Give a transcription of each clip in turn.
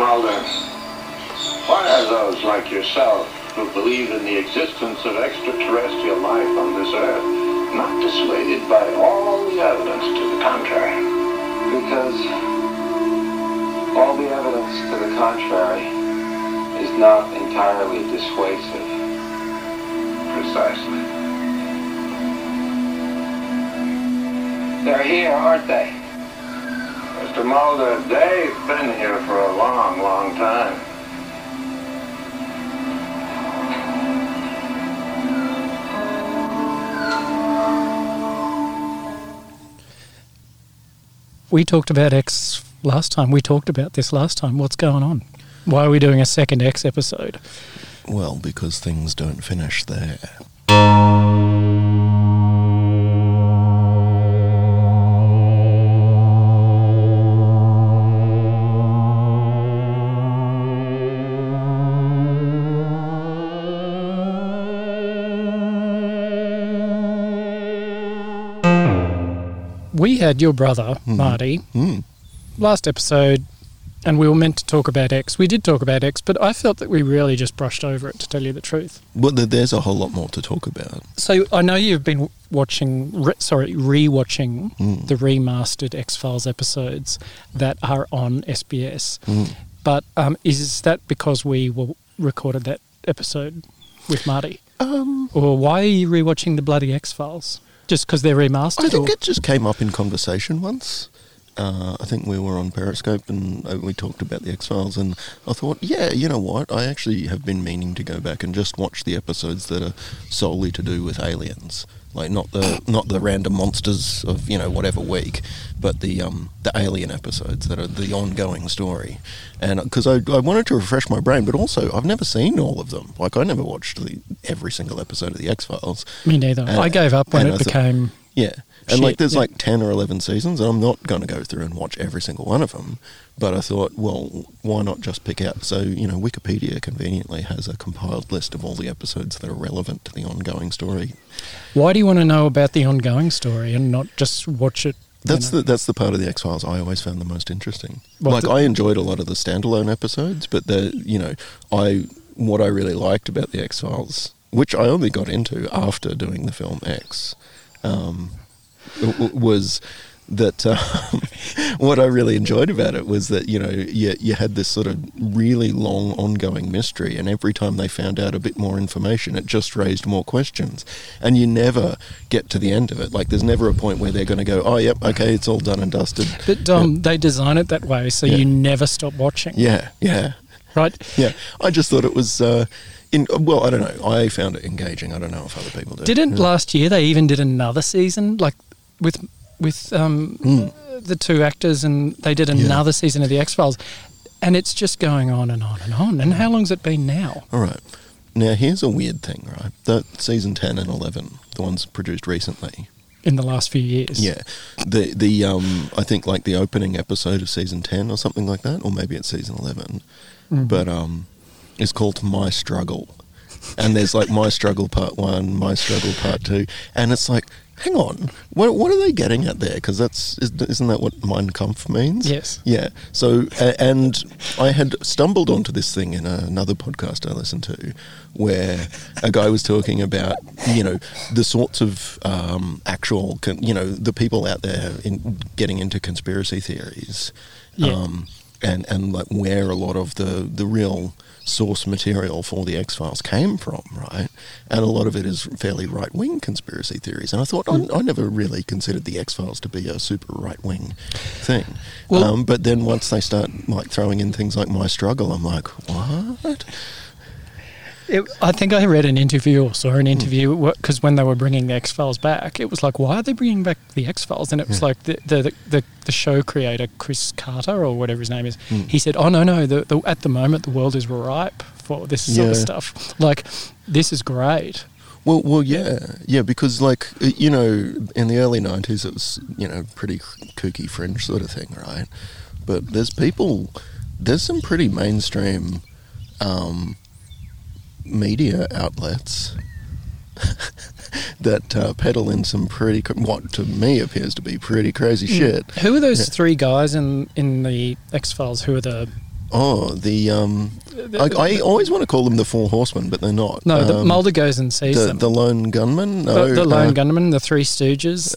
Mulder, what are those like yourself who believe in the existence of extraterrestrial life on this earth not dissuaded by all the evidence to the contrary? Because all the evidence to the contrary is not entirely dissuasive. Precisely. They're here, aren't they? Mr. Mulder, they've been here for a long, long time. We talked about X last time. We talked about this last time. What's going on? Why are we doing a second X episode? Well, because things don't finish there. We had your brother, Marty, last episode, and we were meant to talk about X. We did talk about X, but I felt that we really just brushed over it, to tell you the truth. Well, there's a whole lot more to talk about. So I know you've been re-watching the remastered X-Files episodes that are on SBS. But is that because we recorded that episode with Marty? Or why are you re-watching the bloody X-Files? Just because they're remastered? I think it just came up in conversation once. I think we were on Periscope and we talked about the X-Files and I thought, yeah, you know what? I actually have been meaning to go back and just watch the episodes that are solely to do with aliens. Like not the random monsters of, you know, whatever week, but the alien episodes that are the ongoing story. And because I wanted to refresh my brain, but also I've never seen all of them. Like I never watched every single episode of the X-Files. Me neither. And I gave up when it became... Yeah. And shit, like there's like 10 or 11 seasons and I'm not going to go through and watch every single one of them, but I thought, well, why not just pick out... So, you know, Wikipedia conveniently has a compiled list of all the episodes that are relevant to the ongoing story. Why do you want to know about the ongoing story and not just watch it? That's the part of the X-Files I always found the most interesting. I enjoyed a lot of the standalone episodes, but what I really liked about the X-Files, which I only got into after doing the film X... was that what I really enjoyed about it was that, you know, you had this sort of really long ongoing mystery, and every time they found out a bit more information, it just raised more questions, and you never get to the end of it. Like there's never a point where they're going to go, oh, yep, okay, it's all done and dusted. But they design it that way, so you never stop watching. Yeah, yeah. Right? Yeah. I just thought it was... I don't know. I found it engaging. I don't know if other people do. Didn't last year they even did another season, like with the two actors, and they did another season of the X-Files, and it's just going on and on and on. And how long's it been now? All right. Now here's a weird thing, right? That season 10 and 11, the ones produced recently. In the last few years. Yeah. The I think like the opening episode of season 10 or something like that, or maybe it's season 11. Mm. But it's called My Struggle. And there's like My Struggle Part 1, My Struggle Part 2. And it's like, hang on, what are they getting at there? Because isn't that what Mein Kampf means? Yes. Yeah. So, and I had stumbled onto this thing in another podcast I listened to where a guy was talking about, you know, the sorts of the people out there getting into conspiracy theories. Yeah. And like where a lot of the real source material for the X-Files came from, right? And a lot of it is fairly right-wing conspiracy theories. And I thought, I never really considered the X-Files to be a super right-wing thing. Well, but then once they start like throwing in things like My Struggle, I'm like, what? I think I read an interview or saw an interview because when they were bringing the X-Files back, it was like, why are they bringing back the X-Files? And it was like the show creator, Chris Carter or whatever his name is, he said, oh, no, at the moment the world is ripe for this sort of stuff. Like, this is great. Well, yeah. Yeah, because, like, you know, in the early 90s it was, you know, pretty kooky fringe sort of thing, right? But there's some pretty mainstream... media outlets that peddle in some pretty what to me appears to be pretty crazy shit. Who are those three guys in the X-Files who are the Oh, the I always want to call them the Four Horsemen, but they're not. No, Mulder goes and sees them. The Lone Gunman? No, the Lone Gunman, the Three Stooges.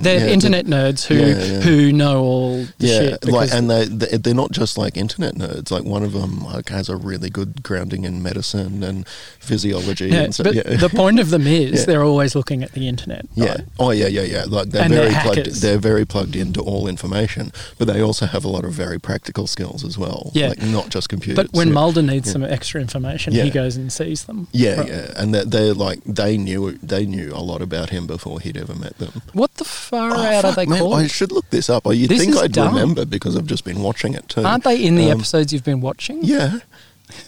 They're internet nerds who know all the shit. Like, and they're not just like internet nerds. Like one of them has a really good grounding in medicine and physiology. Yeah, and so, but the point of them is they're always looking at the internet. Yeah. Right? Oh, yeah. Like they're very plugged into all information, but they also have a lot of very practical skills as well. Yeah. Like not just computers. But when Mulder needs some extra information, he goes and sees them. Yeah, right. And they knew a lot about him before he'd ever met them. What the far out are they called? I should look this up. You'd think I'd remember because I've just been watching it too. Aren't they in the episodes you've been watching? Yeah.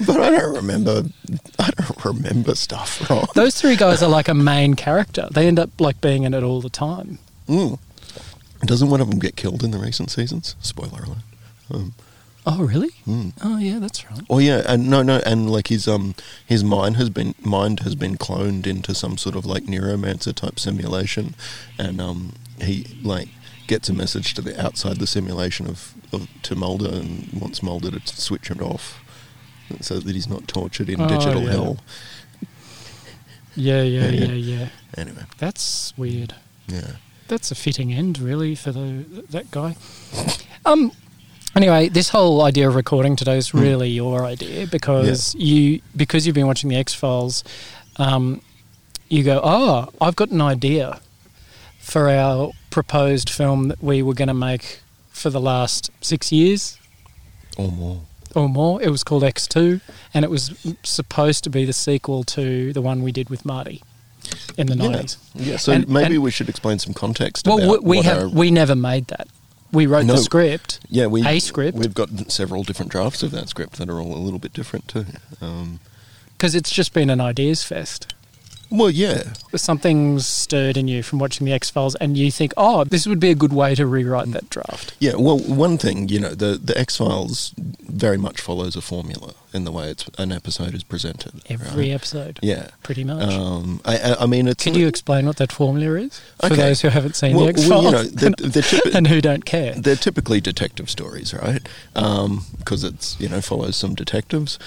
But I don't remember stuff wrong. Those three guys are like a main character. They end up like being in it all the time. Mm. Doesn't one of them get killed in the recent seasons? Spoiler alert. Oh really? Mm. Oh yeah, that's right. Oh yeah, and and like his mind has been cloned into some sort of like neuromancer type simulation, and he like gets a message to the outside the simulation to Mulder and wants Mulder to switch it off, so that he's not tortured in digital hell. Yeah. Anyway, that's weird. Yeah, that's a fitting end, really, for that guy. Anyway, this whole idea of recording today is really your idea because you've been watching the X-Files, you go, oh, I've got an idea for our proposed film that we were going to make for the last 6 years. Or more. It was called X2 and it was supposed to be the sequel to the one we did with Marty. In the 90s. Yeah, so maybe we should explain some context. Well, about we never made that. We wrote the script. Yeah, we've got several different drafts of that script that are all a little bit different too. Because it's just been an ideas fest. Well, yeah. Something's stirred in you from watching the X-Files and you think, oh, this would be a good way to rewrite that draft. Yeah, well, one thing, the X-Files very much follows a formula in the way an episode is presented. Every episode. Yeah. Pretty much. I mean, it's... Can you explain what that formula is for those who haven't seen the X-Files and who don't care? They're typically detective stories, right? Because it's, follows some detectives.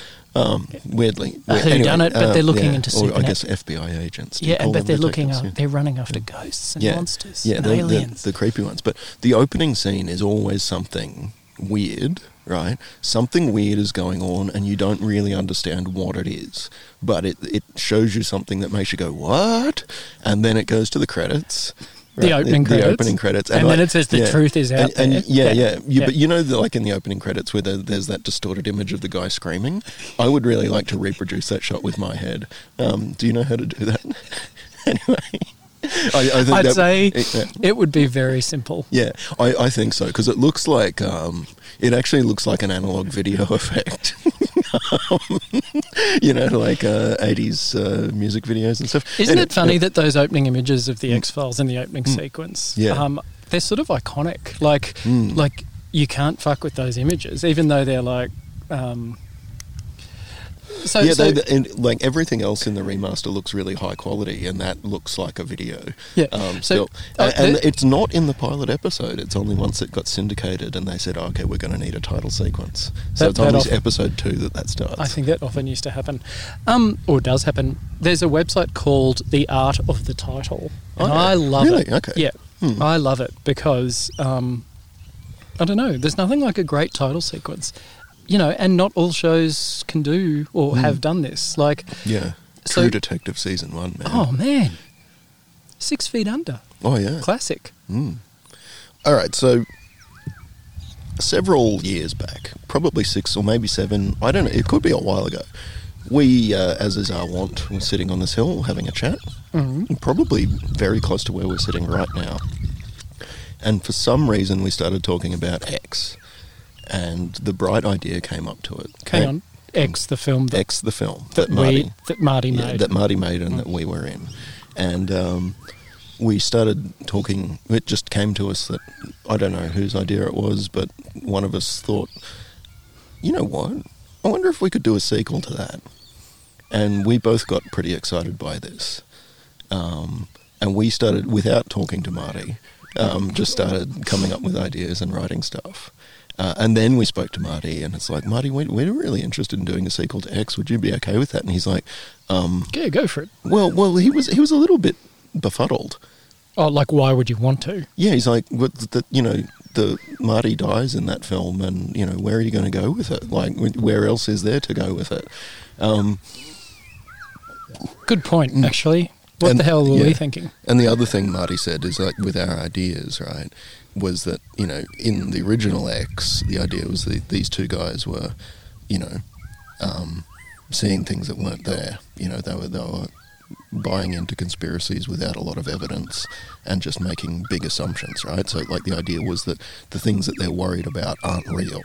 Weirdly, whodunit, but they're looking into super. I guess FBI agents. Yeah, but they're looking. They're running after ghosts and monsters and aliens. The creepy ones. But the opening scene is always something weird, right? Something weird is going on, and you don't really understand what it is. But it shows you something that makes you go, "What?" And then it goes to the credits. Right. The opening credits. And then it says the truth is out there. And But like in the opening credits where there's that distorted image of the guy screaming? I would really like to reproduce that shot with my head. Do you know how to do that? Anyway... I'd say it would be very simple. Yeah, I think so because it looks like it actually looks like an analog video effect. Like 80s music videos and stuff. Isn't it funny that those opening images of the X-Files in the opening sequence? Yeah, they're sort of iconic. Like, like you can't fuck with those images, even though they're like. So everything else in the remaster looks really high quality, and that looks like a video. Yeah. It's not in the pilot episode. It's only once it got syndicated, and they said, oh, "Okay, we're going to need a title sequence." So it's only episode 2 that starts. I think that often used to happen, or does happen. There's a website called The Art of the Title, and I love it. Okay. Yeah, I love it because I don't know. There's nothing like a great title sequence. And not all shows can do or have done this. Like, yeah, True Detective season 1, man. Oh man, 6 Feet Under. Oh yeah, classic. Mm. All right, so several years back, probably 6 or maybe 7. I don't know. It could be a while ago. We, as is our wont, were sitting on this hill having a chat, probably very close to where we're sitting right now. And for some reason, we started talking about X. And the bright idea came up to it. Hang on. X, the film. X, the film. That Marty made. Yeah, that Marty made and that we were in. And we started talking. It just came to us that, I don't know whose idea it was, but one of us thought, you know what? I wonder if we could do a sequel to that. And we both got pretty excited by this. And we started, without talking to Marty, just started coming up with ideas and writing stuff. And then we spoke to Marty, and it's like, Marty, we're really interested in doing a sequel to X. Would you be okay with that? And he's like, yeah, go for it. Well, he was a little bit befuddled. Oh, like, why would you want to? Yeah, he's like, Marty dies in that film, and you know, where are you going to go with it? Like, where else is there to go with it? Good point, actually. What the hell were we thinking? And the other thing Marty said is, like, with our ideas, right, was that, you know, in the original X, the idea was that these two guys were, you know, seeing things that weren't there. You know, they were buying into conspiracies without a lot of evidence and just making big assumptions, right? So, like, the idea was that the things that they're worried about aren't real.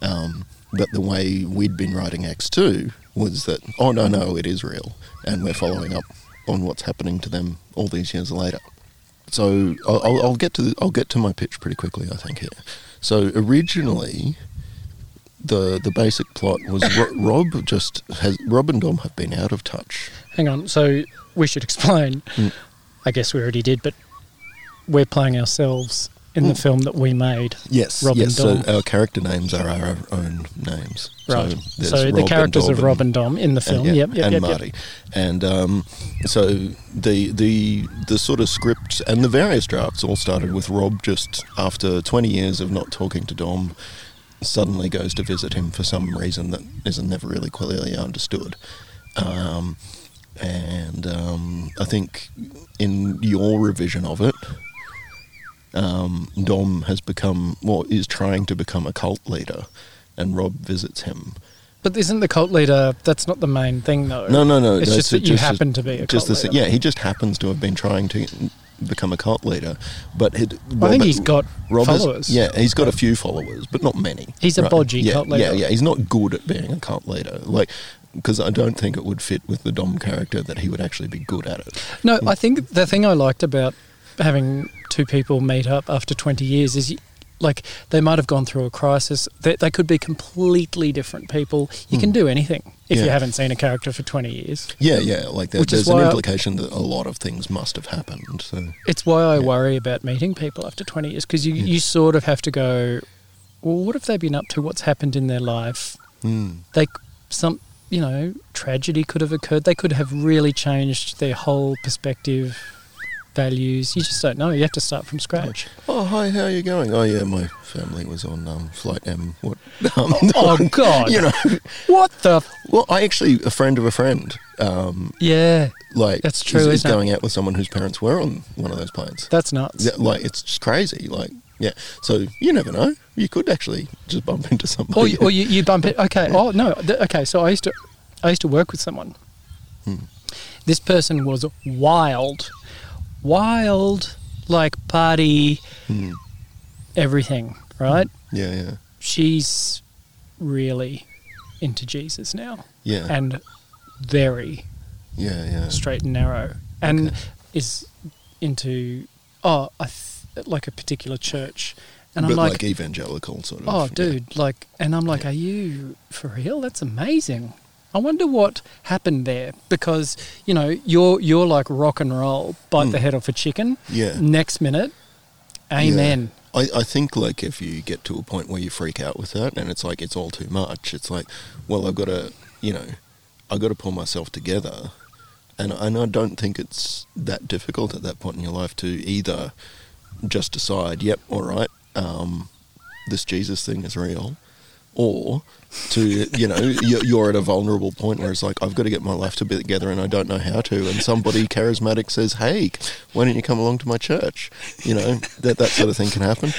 But the way we'd been writing X2 was that, oh, no, it is real, and we're following up on what's happening to them all these years later. So I'll get to my pitch pretty quickly, I think, here. So originally, the basic plot was Rob and Dom have been out of touch. Hang on, so we should explain. Mm. I guess we already did, but we're playing ourselves in the film that we made. Yes, Rob and Dom. So our character names are our own names. Right. So the characters of Rob and Dom in the film. And, and Marty. Yep. And so the sort of script and the various drafts all started with Rob just after 20 years of not talking to Dom, suddenly goes to visit him for some reason that isn't never really clearly understood. I think in your revision of it, Dom has become, is trying to become a cult leader, and Rob visits him. But isn't the cult leader, that's not the main thing though? No. It's just that you happen to be a cult leader. Yeah, he just happens to have been trying to become a cult leader. But I think he's got followers. He's got a few followers, but not many. He's a bodgy cult leader. Yeah, he's not good at being a cult leader. Like, because I don't think it would fit with the Dom character that he would actually be good at it. No, I think the thing I liked about having two people meet up after 20 years is, like, they might have gone through a crisis. They could be completely different people. You can do anything if you haven't seen a character for 20 years. Yeah, like there's an implication that a lot of things must have happened. So it's why I worry about meeting people after 20 years, because you sort of have to go, well, what have they been up to? What's happened in their life? Mm. Tragedy could have occurred. They could have really changed their whole perspective, values. You just don't know. You have to start from scratch. Oh, hi, how are you going? Oh, yeah, my family was on Flight M. What? Oh, God. You know. What the? Well, I actually, a friend of a friend. Yeah. Like, that's true, is going out with someone whose parents were on one of those planes. That's nuts. Yeah, like, it's just crazy. Like, yeah. So, you never know. You could actually just bump into somebody. Or you bump it. Okay. Yeah. Oh, no. Okay. So, I used to work with someone. Hmm. This person was wild, like party, everything, right? Yeah. She's really into Jesus now. Yeah. And very straight and narrow. And is into, like a particular church. And but I'm like evangelical sort of. Oh, dude, like, and I'm like, are you for real? That's amazing. I wonder what happened there, because, you know, you're like rock and roll, bite the head off a chicken. Yeah. Next minute, amen. Yeah. I think, like, if you get to a point where you freak out with that and it's like it's all too much, it's like, well, I've got to pull myself together. And I don't think it's that difficult at that point in your life to either just decide, yep, all right, this Jesus thing is real. Or to, you know, you're at a vulnerable point where it's like, I've got to get my life to be together and I don't know how to. And somebody charismatic says, hey, why don't you come along to my church? You know, that sort of thing can happen.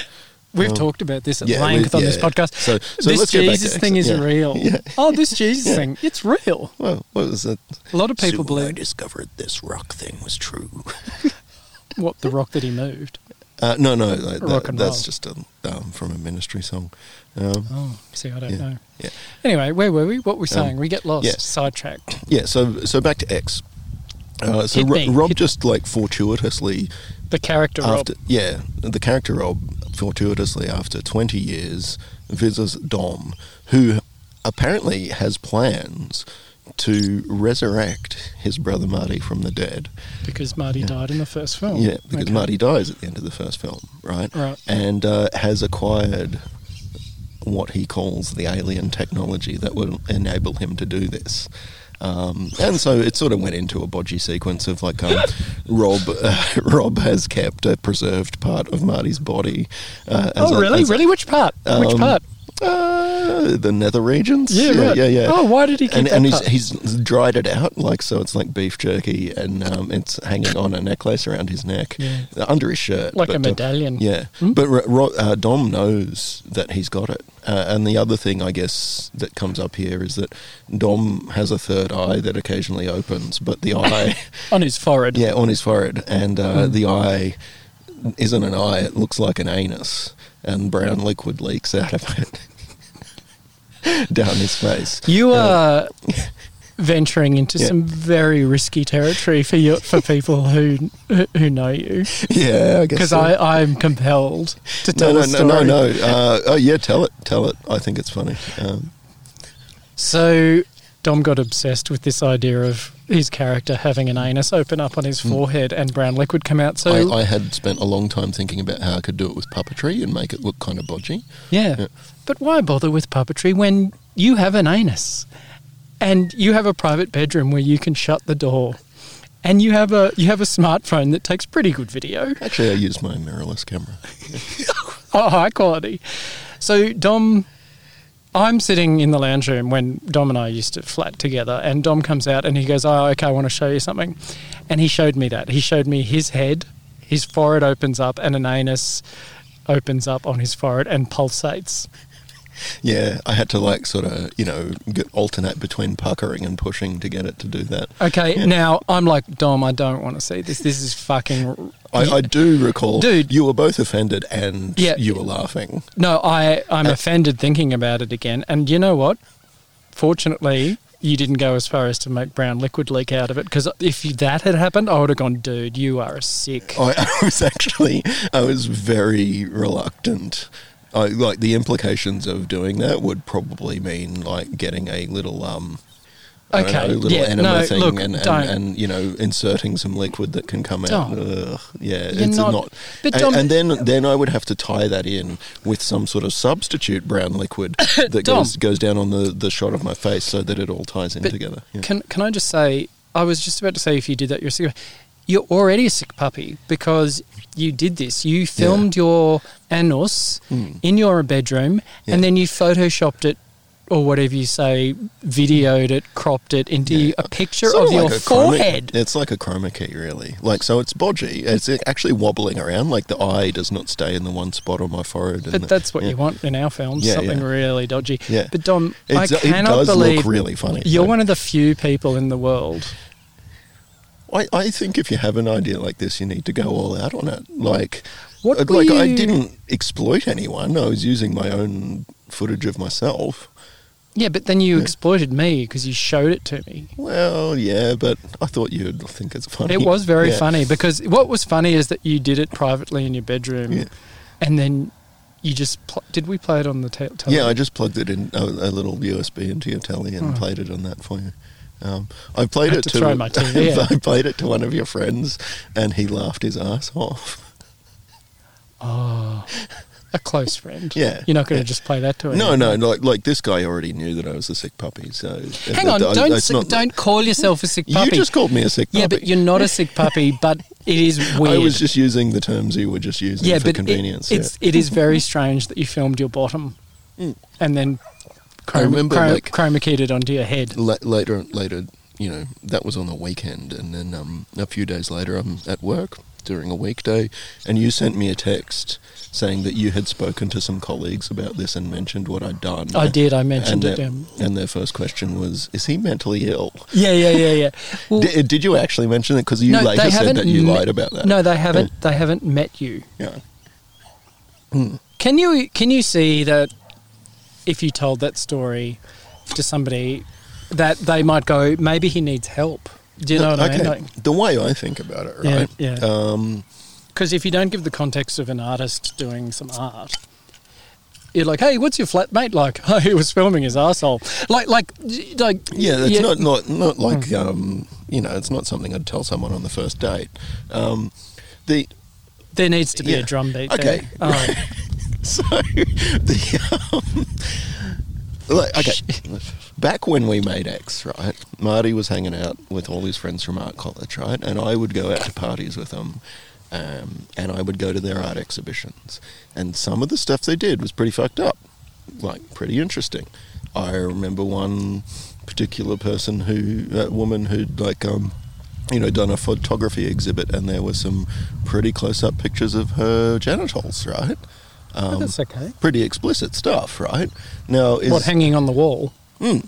We've talked about this at length on this podcast. So this Jesus thing is real. Yeah. Oh, this Jesus thing, it's real. Well, what was that? A lot of people believe. I discovered this rock thing was true. What, the rock that he moved? No, that's just from a ministry song. I don't know. Yeah. Anyway, where were we? What were we saying? We get lost, sidetracked. Yeah, so back to X. Rob just, like, fortuitously... the character Rob fortuitously after 20 years visits Dom, who apparently has plans to resurrect his brother Marty from the dead. Because Marty died in the first film. Yeah, because Marty dies at the end of the first film, right? Right. And has acquired what he calls the alien technology that would enable him to do this. And so it sort of went into a bodgy sequence of like Rob has kept a preserved part of Marty's body. Really? Which part? Which part? The nether regions. Yeah. Oh, why did he keep that part? He's dried it out, like, so it's like beef jerky, and it's hanging on a necklace around his neck, under his shirt. Like a medallion. But Dom knows that he's got it. And the other thing, I guess, that comes up here is that Dom has a third eye that occasionally opens, but the eye... on his forehead. Yeah, on his forehead. And the eye isn't an eye, it looks like an anus. And brown liquid leaks out of it down his face. You are venturing into some very risky territory for people who know you. Yeah, I guess because so. I'm compelled to tell a story. No. Tell it. I think it's funny. So Dom got obsessed with this idea of his character having an anus open up on his forehead and brown liquid come out. So I had spent a long time thinking about how I could do it with puppetry and make it look kind of bodgy. Yeah. But why bother with puppetry when you have an anus and you have a private bedroom where you can shut the door and you have a smartphone that takes pretty good video? Actually, I use my mirrorless camera. High quality. So Dom... I'm sitting in the lounge room when Dom and I used to flat together, and Dom comes out and he goes, "Oh, okay, I want to show you something." And he showed me that. He showed me his head, his forehead opens up, and an anus opens up on his forehead and pulsates. Yeah, I had to alternate between puckering and pushing to get it to do that. Okay, Now I'm like, Dom, I don't want to see this. This is fucking... I do recall, dude, you were both offended and you were laughing. No, I'm offended thinking about it again. And you know what? Fortunately, you didn't go as far as to make brown liquid leak out of it, because if that had happened, I would have gone, dude, you are sick. I was very reluctant. The implications of doing that would probably mean like getting a little enema thing, look, and inserting some liquid that can come out. Ugh, yeah, it's not. And then I would have to tie that in with some sort of substitute brown liquid that goes down on the shot of my face so that it all ties in together. Yeah. Can I just say? I was just about to say, if you did that, you're sick. You're already a sick puppy because you did this. You filmed your anus in your bedroom and then you photoshopped it, or whatever you say, videoed it, cropped it into a picture of your forehead. It's like a chroma key, really. Like, so it's bodgy. It's actually wobbling around. Like, the eye does not stay in the one spot on my forehead. But that's what you want in our films, something really dodgy. Yeah. But Dom, I cannot believe... It does look really funny. You're one of the few people in the world... I think if you have an idea like this, you need to go all out on it. I didn't exploit anyone. I was using my own footage of myself. Yeah, but then you exploited me because you showed it to me. Well, yeah, but I thought you'd think it's funny. It was very funny, because what was funny is that you did it privately in your bedroom and then... You just... did we play it on the telly? Yeah, I just plugged it in, a little USB into your telly and played it on that for you. I played it to throw my TV out. I played it to one of your friends and he laughed his ass off. Oh, a close friend. Yeah. You're not going to just play that to him? No. Like this guy already knew that I was a sick puppy, so... Hang on, don't call yourself a sick puppy. You just called me a sick puppy. Yeah, but you're not a sick puppy, but... It is weird. I was just using the terms you were just using for convenience. It is very strange that you filmed your bottom and then chroma keyed it onto your head. Later, that was on the weekend, and then a few days later I'm at work during a weekday, and you sent me a text saying that you had spoken to some colleagues about this and mentioned what I'd done. I mentioned it. And their first question was, is he mentally ill? Yeah. Well, did you actually mention it? Because later said that you lied about that. No, they haven't. They haven't met you. Yeah. Can you see that if you told that story to somebody, that they might go, maybe he needs help? Do you know what I mean? Like, the way I think about it, right? Yeah. Because if you don't give the context of an artist doing some art, you're like, "Hey, what's your flatmate like?" "Oh, he was filming his asshole." Like. Yeah, it's not like it's not something I'd tell someone on the first date. There needs to be a drum beat. Okay. There. Oh. So back when we made X, right, Marty was hanging out with all his friends from art college, right, and I would go out to parties with them, and I would go to their art exhibitions, and some of the stuff they did was pretty fucked up, like pretty interesting. I remember one particular person woman who'd done a photography exhibit, and there were some pretty close-up pictures of her genitals, right? But that's okay. Pretty explicit stuff, right? Now, hanging on the wall? Mm.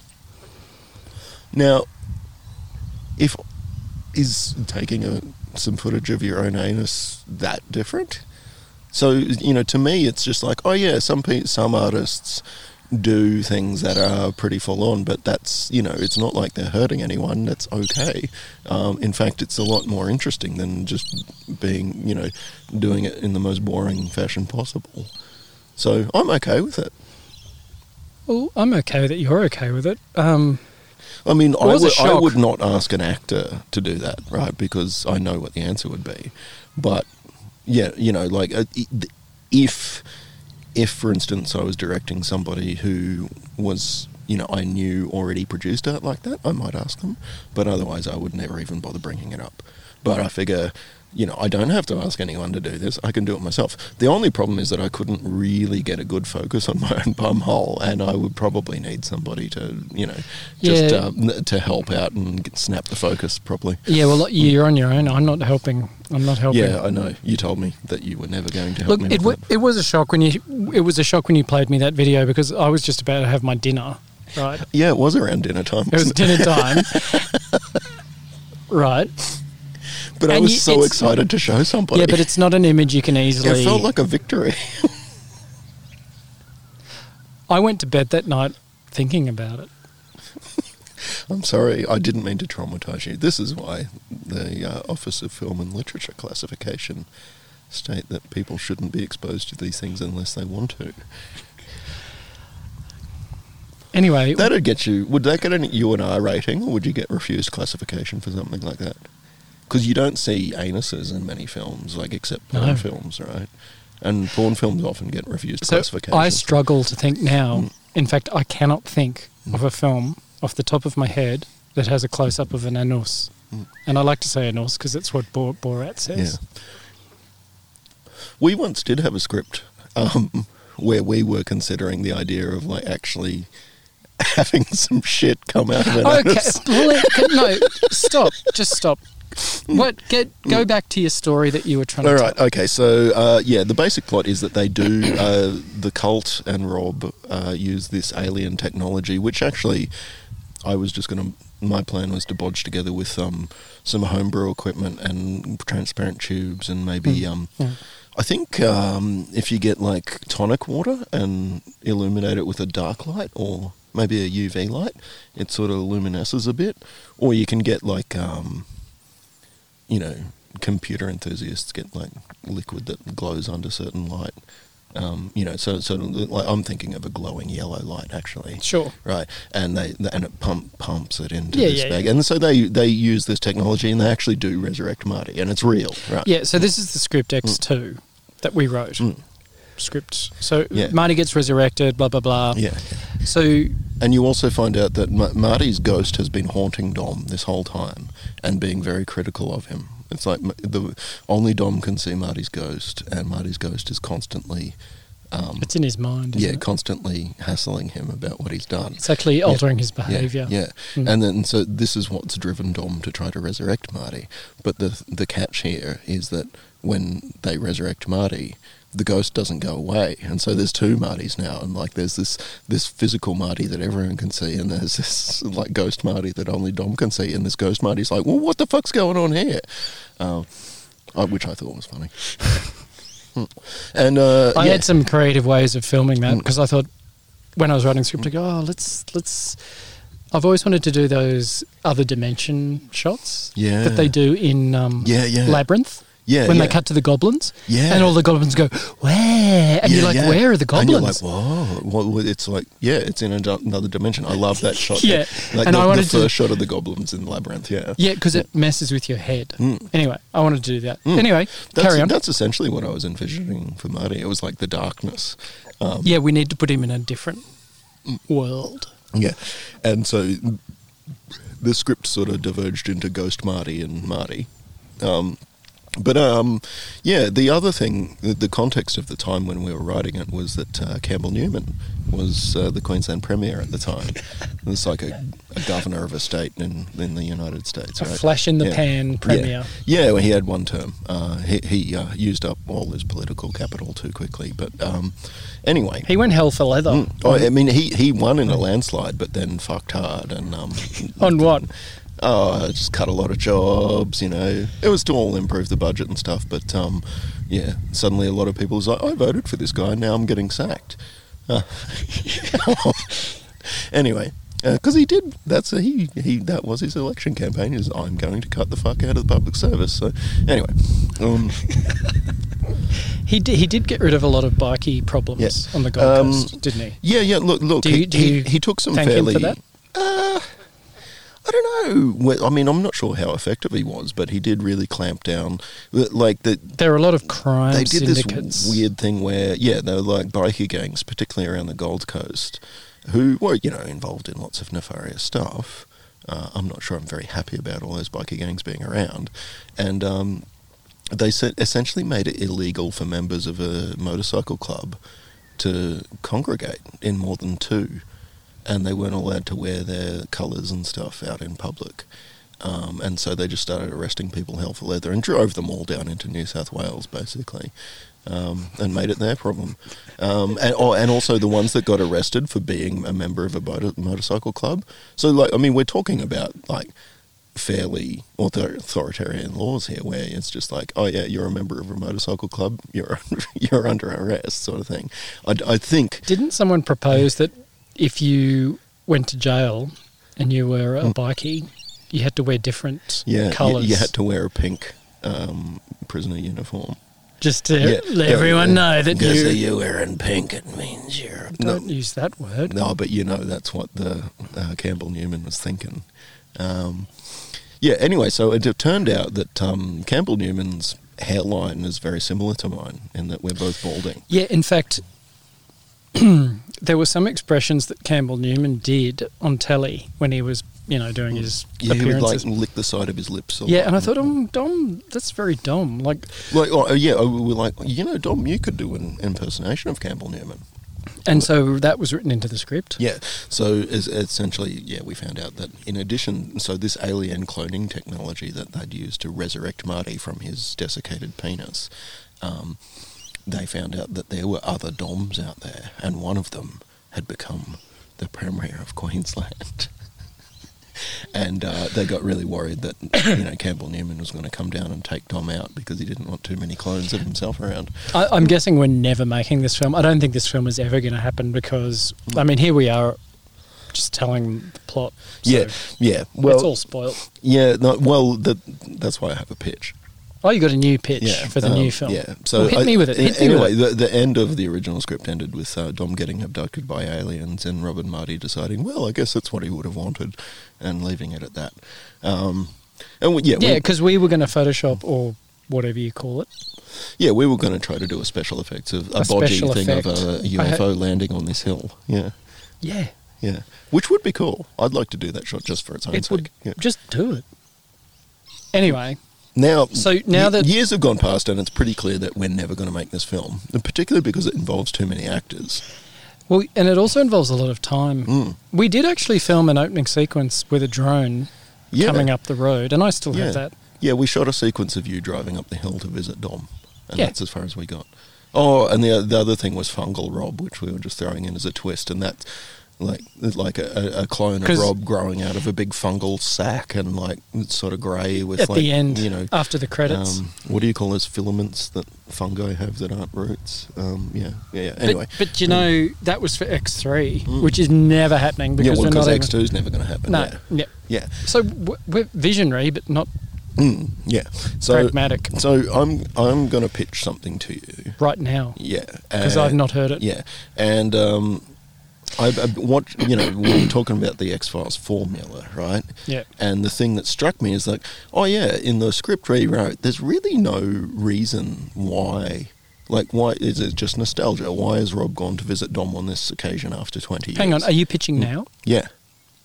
Now, is taking some footage of your own anus that different? So, to me, it's just like, oh yeah, some artists do things that are pretty full on, but that's, it's not like they're hurting anyone. That's okay. In fact, it's a lot more interesting than just being, doing it in the most boring fashion possible. So I'm okay with it. Well, I'm okay that you're okay with it. I would not ask an actor to do that, right? Because I know what the answer would be. But yeah, if, for instance, I was directing somebody who was, I knew already produced art like that, I might ask them. But otherwise, I would never even bother bringing it up. But I figure, I don't have to ask anyone to do this. I can do it myself. The only problem is that I couldn't really get a good focus on my own bum hole, and I would probably need somebody to, to help out and snap the focus properly. Yeah, well, you're on your own. I'm not helping. Yeah, I know. You told me that you were never going to help me. It was a shock when you played me that video, because I was just about to have my dinner, right? Yeah, it was around dinner time. Right. But I was so excited to show somebody. Yeah, but it's not an image you can easily... It felt like a victory. I went to bed that night thinking about it. I'm sorry, I didn't mean to traumatise you. This is why the Office of Film and Literature Classification state that people shouldn't be exposed to these things unless they want to. Anyway... That'd get you... Would that get an U&R rating, or would you get refused classification for something like that? Because you don't see anuses in many films, except porn films, right? And porn films often get refused classification. I struggle to think now. In fact, I cannot think of a film off the top of my head that has a close-up of an anus. Mm. And I like to say anus because it's what Borat says. Yeah. We once did have a script where we were considering the idea of, actually... having some shit come out of it. Okay, no, stop. Just stop. What? Go back to your story that you were trying to tell. All right, okay. So, the basic plot is that they do, the cult and Rob use this alien technology, which actually my plan was to bodge together with some homebrew equipment and transparent tubes and maybe... I think if you get, tonic water and illuminate it with a dark light or... maybe a UV light, it sort of luminesces a bit. Or you can get computer enthusiasts get liquid that glows under certain light. I'm thinking of a glowing yellow light actually. Sure. Right, and it pumps it into this bag. Yeah. And so they use this technology and they actually do resurrect Marty, and it's real. Right. Yeah. So this is the script X2 that we wrote. Mm. Script. So Marty gets resurrected. Blah blah blah. Yeah. So, and you also find out that Marty's ghost has been haunting Dom this whole time and being very critical of him. It's like only Dom can see Marty's ghost, and Marty's ghost is constantly... it's in his mind, isn't it? Constantly hassling him about what he's done. It's actually altering his behaviour. Yeah, yeah. Mm. And then so this is what's driven Dom to try to resurrect Marty. But the catch here is that when they resurrect Marty... the ghost doesn't go away, and so there's two Martys now, and there's this physical Marty that everyone can see, and there's this ghost Marty that only Dom can see, and this ghost Marty's like, well, what the fuck's going on here? Which I thought was funny. And I had some creative ways of filming that, because I thought when I was writing the script, I go, let's I've always wanted to do those other dimension shots that they do in Labyrinth. Yeah, when they cut to the goblins, and all the goblins go, where? And you're like, where are the goblins? And you're like, whoa. It's like, yeah, it's in another dimension. I love that shot. Yeah. Like and the first shot of the goblins in Labyrinth, yeah. Yeah, because it messes with your head. Mm. Anyway, I wanted to do that. Mm. Anyway, carry on. That's essentially what I was envisioning for Marty. It was like the darkness. Yeah, we need to put him in a different world. Yeah. And so the script sort of diverged into Ghost Marty and Marty. But the other thing, the context of the time when we were writing it was that Campbell Newman was the Queensland Premier at the time. It was like a governor of a state in the United States. Right? A flash-in-the-pan Premier. Yeah, well, he had one term. He used up all his political capital too quickly. But anyway. He went hell for leather. Mm, I mean, he won in a landslide, but then fucked hard. And on what? Oh, just cut a lot of jobs, you know. It was to all improve the budget and stuff, but, yeah, suddenly a lot of people was like, I voted for this guy, now I'm getting sacked. Anyway, because he did, that was his election campaign, is I'm going to cut the fuck out of the public service. So, anyway. He did get rid of a lot of bikie problems on the Gold Coast, didn't he? Yeah, look, he took some thank fairly... Him for that? I don't know. I mean, I'm not sure how effective he was, but he did really clamp down. Like there are a lot of crime syndicates. They did this weird thing where, they were like bikie gangs, particularly around the Gold Coast, who were, involved in lots of nefarious stuff. I'm not sure I'm very happy about all those bikie gangs being around. And they essentially made it illegal for members of a motorcycle club to congregate in more than two. And they weren't allowed to wear their colours and stuff out in public. And so they just started arresting people hell for leather and drove them all down into New South Wales, basically, and made it their problem. And also the ones that got arrested for being a member of a motorcycle club. So, we're talking about, fairly authoritarian laws here where it's just like, oh, yeah, you're a member of a motorcycle club, you're under arrest sort of thing. I think... Didn't someone propose that... If you went to jail and you were a bikie, you had to wear different colours. You had to wear a pink prisoner uniform. Just to let everyone know that you... Because you're wearing pink, it means you're... Don't use that word. No, but that's what the Campbell Newman was thinking. Anyway, so it turned out that Campbell Newman's hairline is very similar to mine in that we're both balding. Yeah, in fact... There were some expressions that Campbell Newman did on telly when he was, doing his appearances. He would lick the side of his lips. And I thought, Dom, that's very Dom. Dom, you could do an impersonation of Campbell Newman. And so that was written into the script? Yeah. So essentially, we found out that in addition, so this alien cloning technology that they'd used to resurrect Marty from his desiccated penis... They found out that there were other Doms out there, and one of them had become the Premier of Queensland. And they got really worried that, Campbell Newman was going to come down and take Dom out because he didn't want too many clones of himself around. I'm guessing we're never making this film. I don't think this film is ever going to happen because, here we are just telling the plot. So yeah. Well, it's all spoiled. Yeah, that's why I have a pitch. Oh, you got a new pitch for the new film. Yeah, so hit me with it. The end of the original script ended with Dom getting abducted by aliens and Rob and Marty deciding, I guess that's what he would have wanted, and leaving it at that. Because we were going to Photoshop or whatever you call it. Yeah, we were going to try to do a special effects of a bodgy thing of a UFO landing on this hill. Yeah. Yeah. Yeah, which would be cool. I'd like to do that shot just for its own sake. Just do it. Anyway. Now that years have gone past and it's pretty clear that we're never going to make this film, particularly because it involves too many actors. Well, and it also involves a lot of time. Mm. We did actually film an opening sequence with a drone coming up the road, and I still have that. Yeah, we shot a sequence of you driving up the hill to visit Dom, and that's as far as we got. Oh, and the other thing was Fungal Rob, which we were just throwing in as a twist, and that's... Like a clone of Rob growing out of a big fungal sack and sort of grey with at the end, after the credits. What do you call those filaments that fungi have that aren't roots? Anyway. But that was for X3, which is never happening because X2's never going to happen. No. Yeah. So we're visionary, but not Yeah. So, pragmatic. So I'm going to pitch something to you. Right now. Yeah. Because I've not heard it. Yeah. And we were talking about the X-Files formula, right? Yeah. And the thing that struck me is like, oh yeah, in the script rewrite, there's really no reason why. Like, why is it just nostalgia? Why has Rob gone to visit Dom on this occasion after 20 years? Hang on, are you pitching now? Yeah.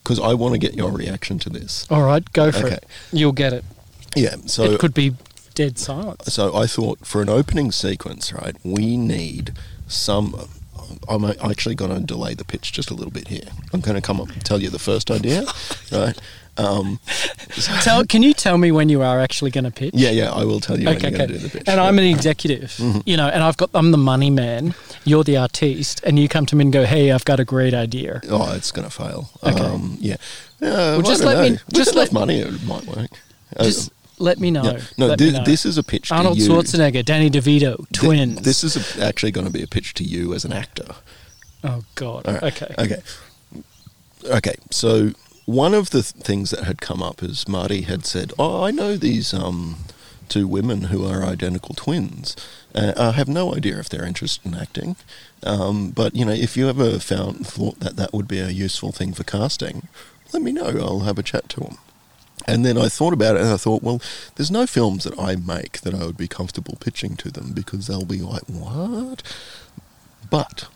Because I want to get your reaction to this. All right, go for it. You'll get it. Yeah, so... It could be dead silence. So I thought for an opening sequence, right, we need some... I'm actually going to delay the pitch just a little bit here. I'm going to come up and tell you the first idea, right? Can you tell me when you are actually going to pitch? Yeah, I will tell you when you're going to do the pitch. And I'm an executive, and I'm the money man, you're the artiste, and you come to me and go, hey, I've got a great idea. Oh, it's going to fail. Okay. Yeah. Well, just let me... Just let money, it might work. Just let me know. This is a pitch to you. Arnold Schwarzenegger, Danny DeVito, twins. This is actually going to be a pitch to you as an actor. Oh, God. Right. Okay, so... One of the things that had come up is Marty had said, oh, I know these two women who are identical twins. I have no idea if they're interested in acting. But, if you ever thought that would be a useful thing for casting, let me know. I'll have a chat to them. And then I thought about it and I thought, well, there's no films that I make that I would be comfortable pitching to them because they'll be like, what? But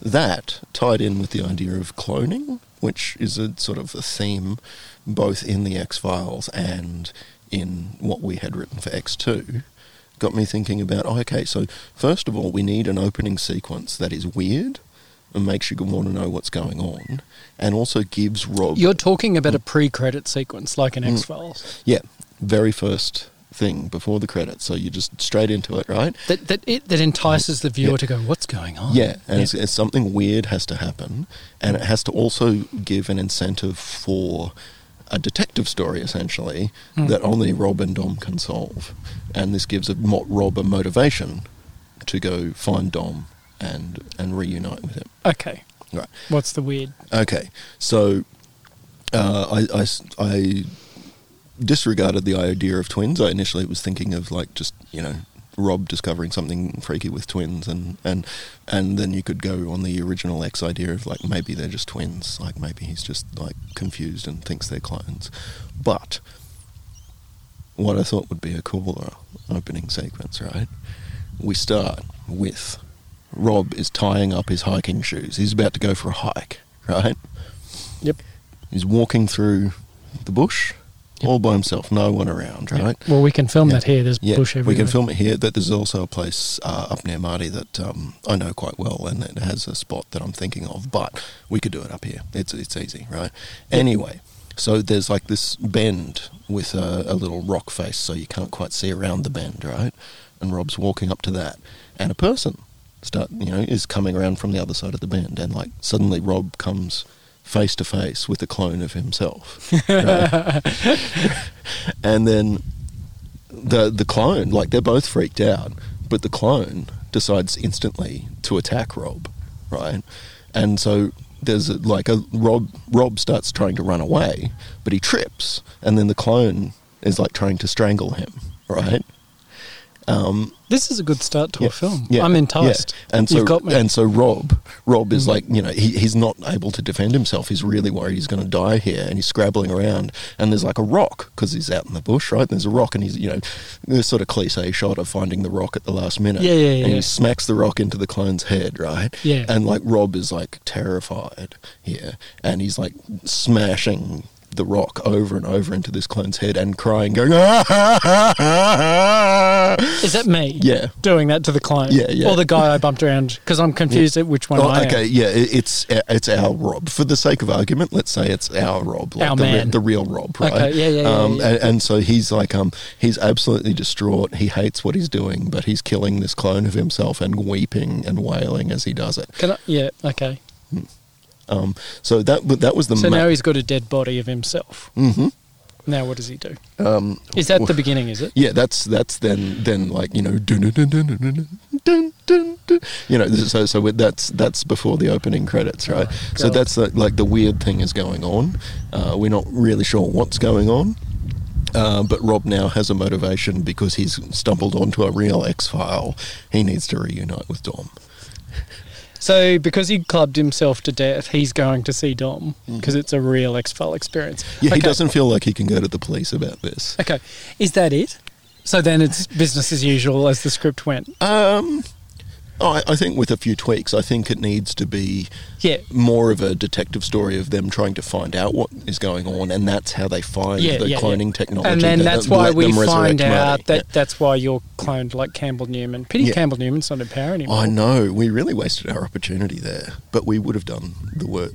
that tied in with the idea of cloning, which is a sort of a theme both in the X-Files and in what we had written for X2, got me thinking about, so first of all, we need an opening sequence that is weird and makes you want to know what's going on and also gives Rob... You're talking about a pre-credit sequence like in X-Files. Yeah, very first thing before the credits, so you just straight into it, right? That entices the viewer to go, what's going on? Yeah, and it's something weird has to happen, and it has to also give an incentive for a detective story, essentially, that only Rob and Dom can solve. And this gives Rob a motivation to go find Dom and reunite with him. Okay. Right. What's the weird? Okay, so I disregarded the idea of twins. I initially was thinking of like just Rob discovering something freaky with twins, and then you could go on the original X idea of like maybe they're just twins, like maybe he's just like confused and thinks they're clones. But what I thought would be a cooler opening sequence, right? We start with Rob is tying up his hiking shoes. He's about to go for a hike, right? Yep. He's walking through the bush. All by himself, no one around, right? Yeah. Well, we can film that here. There's bush everywhere. We can film it here. That there's also a place up near Marty that I know quite well, and it has a spot that I'm thinking of. But we could do it up here. It's easy, right? Yeah. Anyway, so there's like this bend with a little rock face, so you can't quite see around the bend, right? And Rob's walking up to that, and a person is coming around from the other side of the bend, and like suddenly Rob comes face to face with a clone of himself, right? And then the clone, like they're both freaked out, but the clone decides instantly to attack Rob, right? And so there's Rob starts trying to run away, but he trips, and then the clone is like trying to strangle him, right? This is a good start to a film. Yeah, I'm enticed. Yeah. And so, you've got me. And so Rob is like, he's not able to defend himself. He's really worried he's going to die here, and he's scrabbling around. And there's like a rock because he's out in the bush, right? There's a rock, and he's, this sort of cliche shot of finding the rock at the last minute. Yeah. And he smacks the rock into the clone's head, right? Yeah. And like Rob is like terrified here, and he's like smashing the rock over and over into this clone's head and crying, going, ah, ah, ah, ah, ah. Is that me? Yeah. Doing that to the clone? Yeah. Or the guy I bumped around, because I'm confused at which one I am. Okay, yeah, it's our Rob. For the sake of argument, let's say it's our Rob. Like our man. The real Rob, right? Okay, yeah. And so he's like, he's absolutely distraught. He hates what he's doing, but he's killing this clone of himself and weeping and wailing as he does it. Okay. So that was the... So now he's got a dead body of himself. Mm-hmm. Now what does he do? Is that the beginning, is it? Yeah, that's then like, so that's before the opening credits, right? Oh, so that's the weird thing is going on. We're not really sure what's going on. But Rob now has a motivation because he's stumbled onto a real X-File. He needs to reunite with Dom. So because he clubbed himself to death, he's going to see Dom because it's a real X-File experience. Yeah, okay. He doesn't feel like he can go to the police about this. Okay. Is that it? So then it's business as usual as the script went? I think with a few tweaks. I think it needs to be more of a detective story of them trying to find out what is going on, and that's how they find the cloning technology. And then that's why we find out that that's why you're cloned like Campbell Newman. Pity Campbell Newman's not in power anymore. I know. We really wasted our opportunity there, but we would have done the work.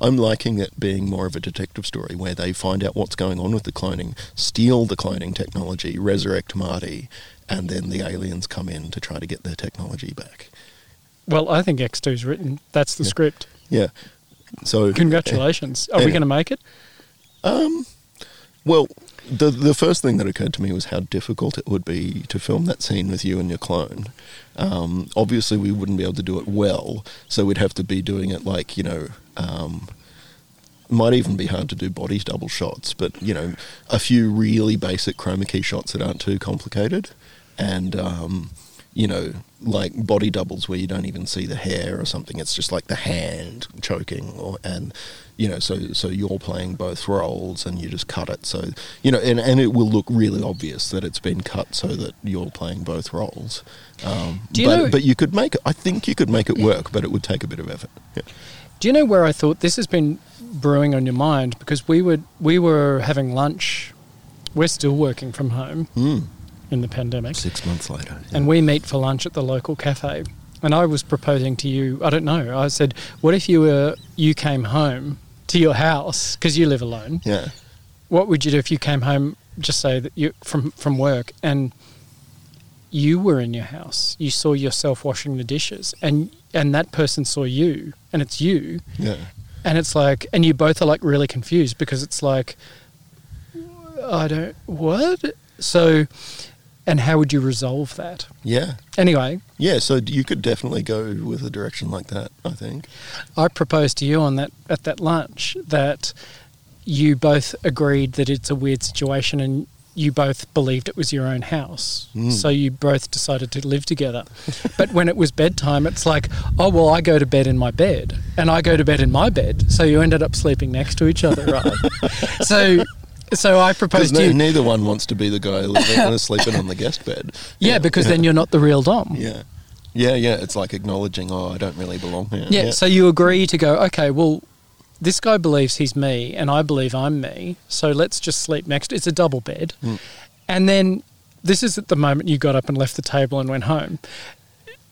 I'm liking it being more of a detective story where they find out what's going on with the cloning, steal the cloning technology, resurrect Marty, and then the aliens come in to try to get their technology back. Well, I think X2's written. That's the script. Yeah. So congratulations. Are we going to make it? Well, the first thing that occurred to me was how difficult it would be to film that scene with you and your clone. Obviously, we wouldn't be able to do it well, so we'd have to be doing it like, you know... might even be hard to do body double shots, but, you know, a few really basic chroma key shots that aren't too complicated and, you know, like body doubles where you don't even see the hair or something. It's just like the hand choking and, you know, so you're playing both roles and you just cut it. So, you know, and it will look really obvious that it's been cut so that you're playing both roles. But you could make it, I think you could make it work, but it would take a bit of effort. Yeah. Do you know where I thought this has been brewing on your mind? Because we were having lunch. We're still working from home in the pandemic. 6 months later. Yeah. And we meet for lunch at the local cafe. And I was proposing to you, I don't know, I said, what if you came home to your house, because you live alone. Yeah. What would you do if you came home, just say that you from work, and you were in your house, you saw yourself washing the dishes, and that person saw you, and it's you. Yeah. And it's like, and you both are like really confused because it's like, what? So, and how would you resolve that? Yeah. Anyway. Yeah, so you could definitely go with a direction like that, I think. I proposed to you at that lunch that you both agreed that it's a weird situation and you both believed it was your own house. So you both decided to live together. But when it was bedtime, it's like, oh, well, I go to bed in my bed and I go to bed in my bed. So you ended up sleeping next to each other, right? So I proposed to you... Neither one wants to be the guy sleeping on the guest bed. Yeah, because then you're not the real Dom. Yeah. Yeah, yeah. It's like acknowledging, I don't really belong here. Yeah, yeah, so you agree to go, okay, well... This guy believes he's me and I believe I'm me, so let's just sleep next. It's a double bed. And then this is at the moment you got up and left the table and went home.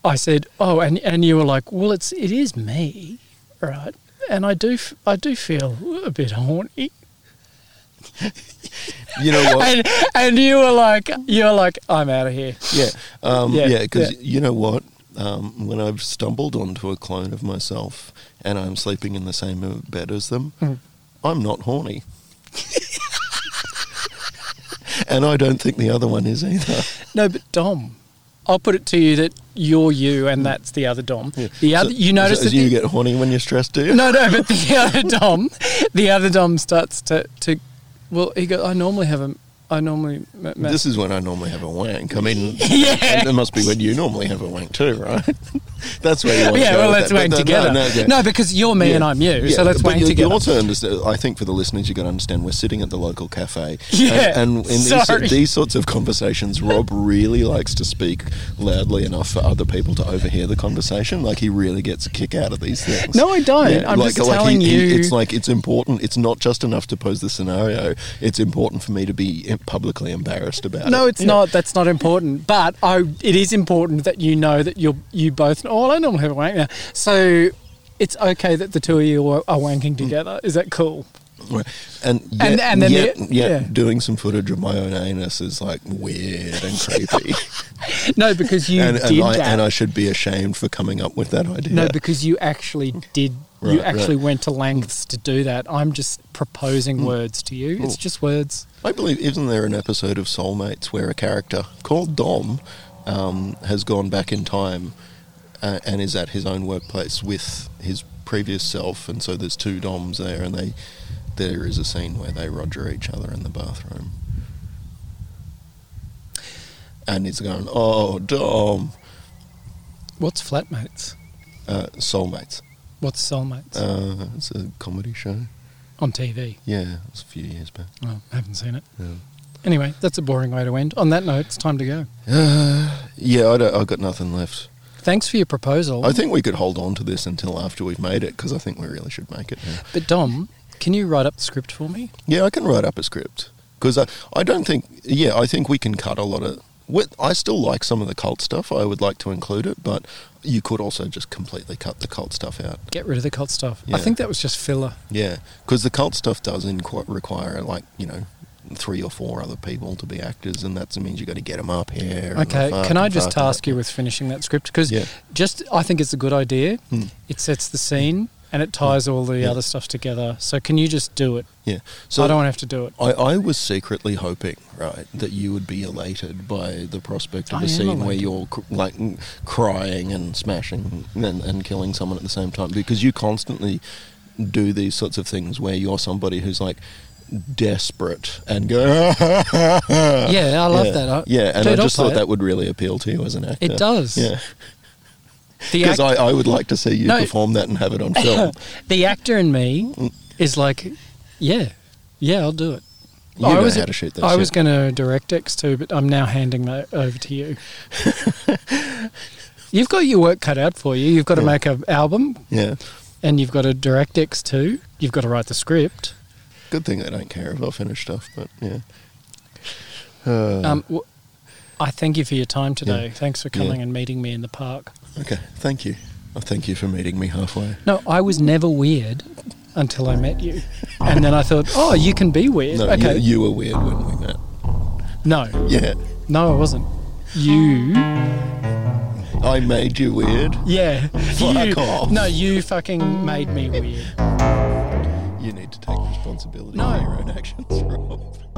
I said, oh, and you were like, well, it is me, right? And I do feel a bit horny. You know what? And you were like, I'm out of here. Yeah, you know what? When I've stumbled onto a clone of myself and I'm sleeping in the same bed as them, I'm not horny. And I don't think the other one is either. No, but Dom, I'll put it to you that you're you and that's the other Dom. Yeah. The other, you notice that you get horny when you're stressed, do you? No, but the other Dom starts to well, he goes, this is when I normally have a wank. I mean, it must be when you normally have a wank too, right? That's where you want to go. Yeah, well, let's wank together. No, because you're me and I'm you, so let's wank together. You also understand, I think for the listeners, you've got to understand, we're sitting at the local cafe. Yeah, and in these sorts of conversations, Rob really likes to speak loudly enough for other people to overhear the conversation. Like, he really gets a kick out of these things. No, I don't. Yeah, I'm just telling you. It's like, it's important. It's not just enough to pose the scenario. It's important for me to be publicly embarrassed about it. No, it's not. That's not important. But it is important that you know that you both... Oh, I normally have a wank now. So it's okay that the two of you are wanking together. Is that cool? Right. And then doing some footage of my own anus is like weird and creepy. No, because you did that. And I should be ashamed for coming up with that idea. No, because you actually did... You actually went to lengths to do that. I'm just proposing words to you. It's just words. I believe, isn't there an episode of Soulmates where a character called Dom has gone back in time and is at his own workplace with his previous self, and so there's two Doms there, and they... there is a scene where they Roger each other in the bathroom. And it's going, oh, Dom. What's Flatmates? Soulmates. What's Soulmates? It's a comedy show. On TV? Yeah, it was a few years back. Oh, I haven't seen it. Yeah. Anyway, that's a boring way to end. On that note, it's time to go. I've got nothing left. Thanks for your proposal. I think we could hold on to this until after we've made it, because I think we really should make it now. But Dom, can you write up the script for me? Yeah, I can write up a script. Because I don't think... Yeah, I think we can cut a lot of... I still like some of the cult stuff. I would like to include it, but you could also just completely cut the cult stuff out. Get rid of the cult stuff. Yeah. I think that was just filler. Yeah, because the cult stuff does require, like, you know, 3 or 4 other people to be actors, and that means you've got to get them up here. Okay, can I just task you with finishing that script? Because I think it's a good idea. Mm. It sets the scene and it ties all the other stuff together. So can you just do it? Yeah. So I don't want to have to do it. I was secretly hoping, right, that you would be elated by the prospect of a scene elated. Where you're crying and smashing and killing someone at the same time, because you constantly do these sorts of things where you're somebody who's like desperate and go yeah, I love that. I just thought that would really appeal to you as an actor. It does. Yeah. Because I would like to see you perform that and have it on film. The actor in me is like, yeah, I'll do it. You know how to shoot that. I was going to direct X too, but I'm now handing that over to you. You've got your work cut out for you. You've got to make an album. Yeah. And you've got to direct X too. You've got to write the script. Good thing I don't care if I finish stuff, but yeah. I thank you for your time today. Yeah. Thanks for coming and meeting me in the park. Okay, thank you. I thank you for meeting me halfway. No, I was never weird until I met you. And then I thought, oh, you can be weird. No, okay. You were weird when we met. No. Yeah. No, I wasn't. I made you weird? Yeah. Fuck off. No, you fucking made me weird. You need to take responsibility for your own actions, Rob.